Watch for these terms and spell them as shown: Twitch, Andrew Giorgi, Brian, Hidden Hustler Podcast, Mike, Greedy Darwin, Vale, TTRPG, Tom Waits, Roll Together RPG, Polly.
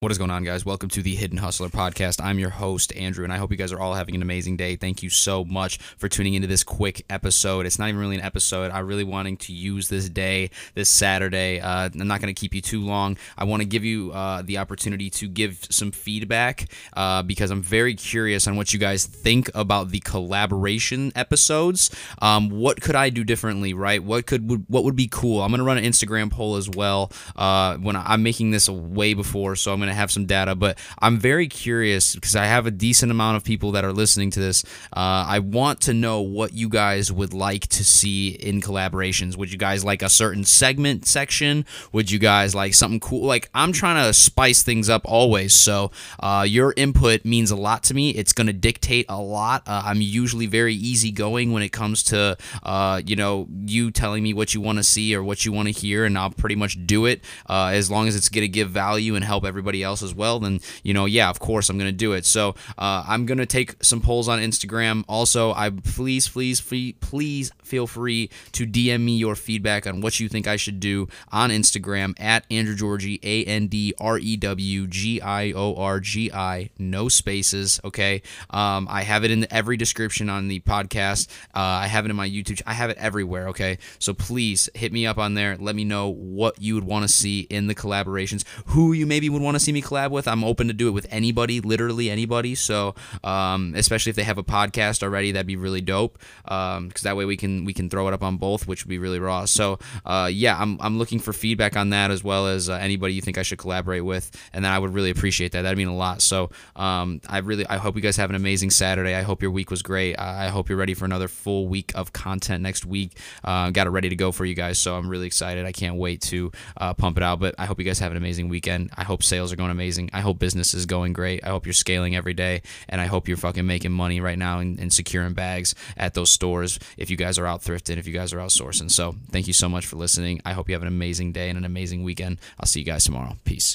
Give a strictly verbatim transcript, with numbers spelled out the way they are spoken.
What is going on, guys? Welcome to the Hidden Hustler Podcast. I'm your host, Andrew, and I hope you guys are all having an amazing day. Thank you so much for tuning into this quick episode. It's not even really an episode. I'm really wanting to use this day, this Saturday. Uh, I'm not going to keep you too long. I want to give you uh, the opportunity to give some feedback uh, because I'm very curious on what you guys think about the collaboration episodes. Um, what could I do differently, right? What could would, what would be cool? I'm going to run an Instagram poll as well. Uh, when I, I'm making this way before, so I'm going to have some data, but I'm very curious because I have a decent amount of people that are listening to this. Uh, I want to know what you guys would like to see in collaborations. Would you guys like a certain segment section? Would you guys like something cool? Like, I'm trying to spice things up always, so uh, your input means a lot to me. It's going to dictate a lot. Uh, I'm usually very easygoing when it comes to, uh, you know, you telling me what you want to see or what you want to hear, and I'll pretty much do it uh, as long as it's going to give value and help everybody else as well. Then, you know, yeah, of course I'm gonna do it. So uh, I'm gonna take some polls on Instagram. Also, I please please please please feel free to D M me your feedback on what you think I should do on Instagram at Andrew Giorgi, A N D R E W G I O R G I, no spaces, okay? um, I have it in every description on the podcast. uh, I have it in my YouTube, I have it everywhere, okay? So please hit me up on there, let me know what you would want to see in the collaborations, who you maybe would want to see me collab with. I'm open to do it with anybody, literally anybody. So um, especially if they have a podcast already, that'd be really dope, because um, that way we can we can throw it up on both, which would be really raw. So uh, yeah, I'm, I'm looking for feedback on that, as well as uh, anybody you think I should collaborate with, and then I would really appreciate that. That'd mean a lot. So um, I really I hope you guys have an amazing Saturday. I hope your week was great. I hope you're ready for another full week of content next week. Uh, got it ready to go for you guys, so I'm really excited. I can't wait to uh, pump it out, but I hope you guys have an amazing weekend. I hope sales are going amazing. I hope business is going great. I hope you're scaling every day, and I hope you're fucking making money right now and, and securing bags at those stores if you guys are out thrifting, if you guys are outsourcing. So thank you so much for listening. I hope you have an amazing day and an amazing weekend. I'll see you guys tomorrow. Peace.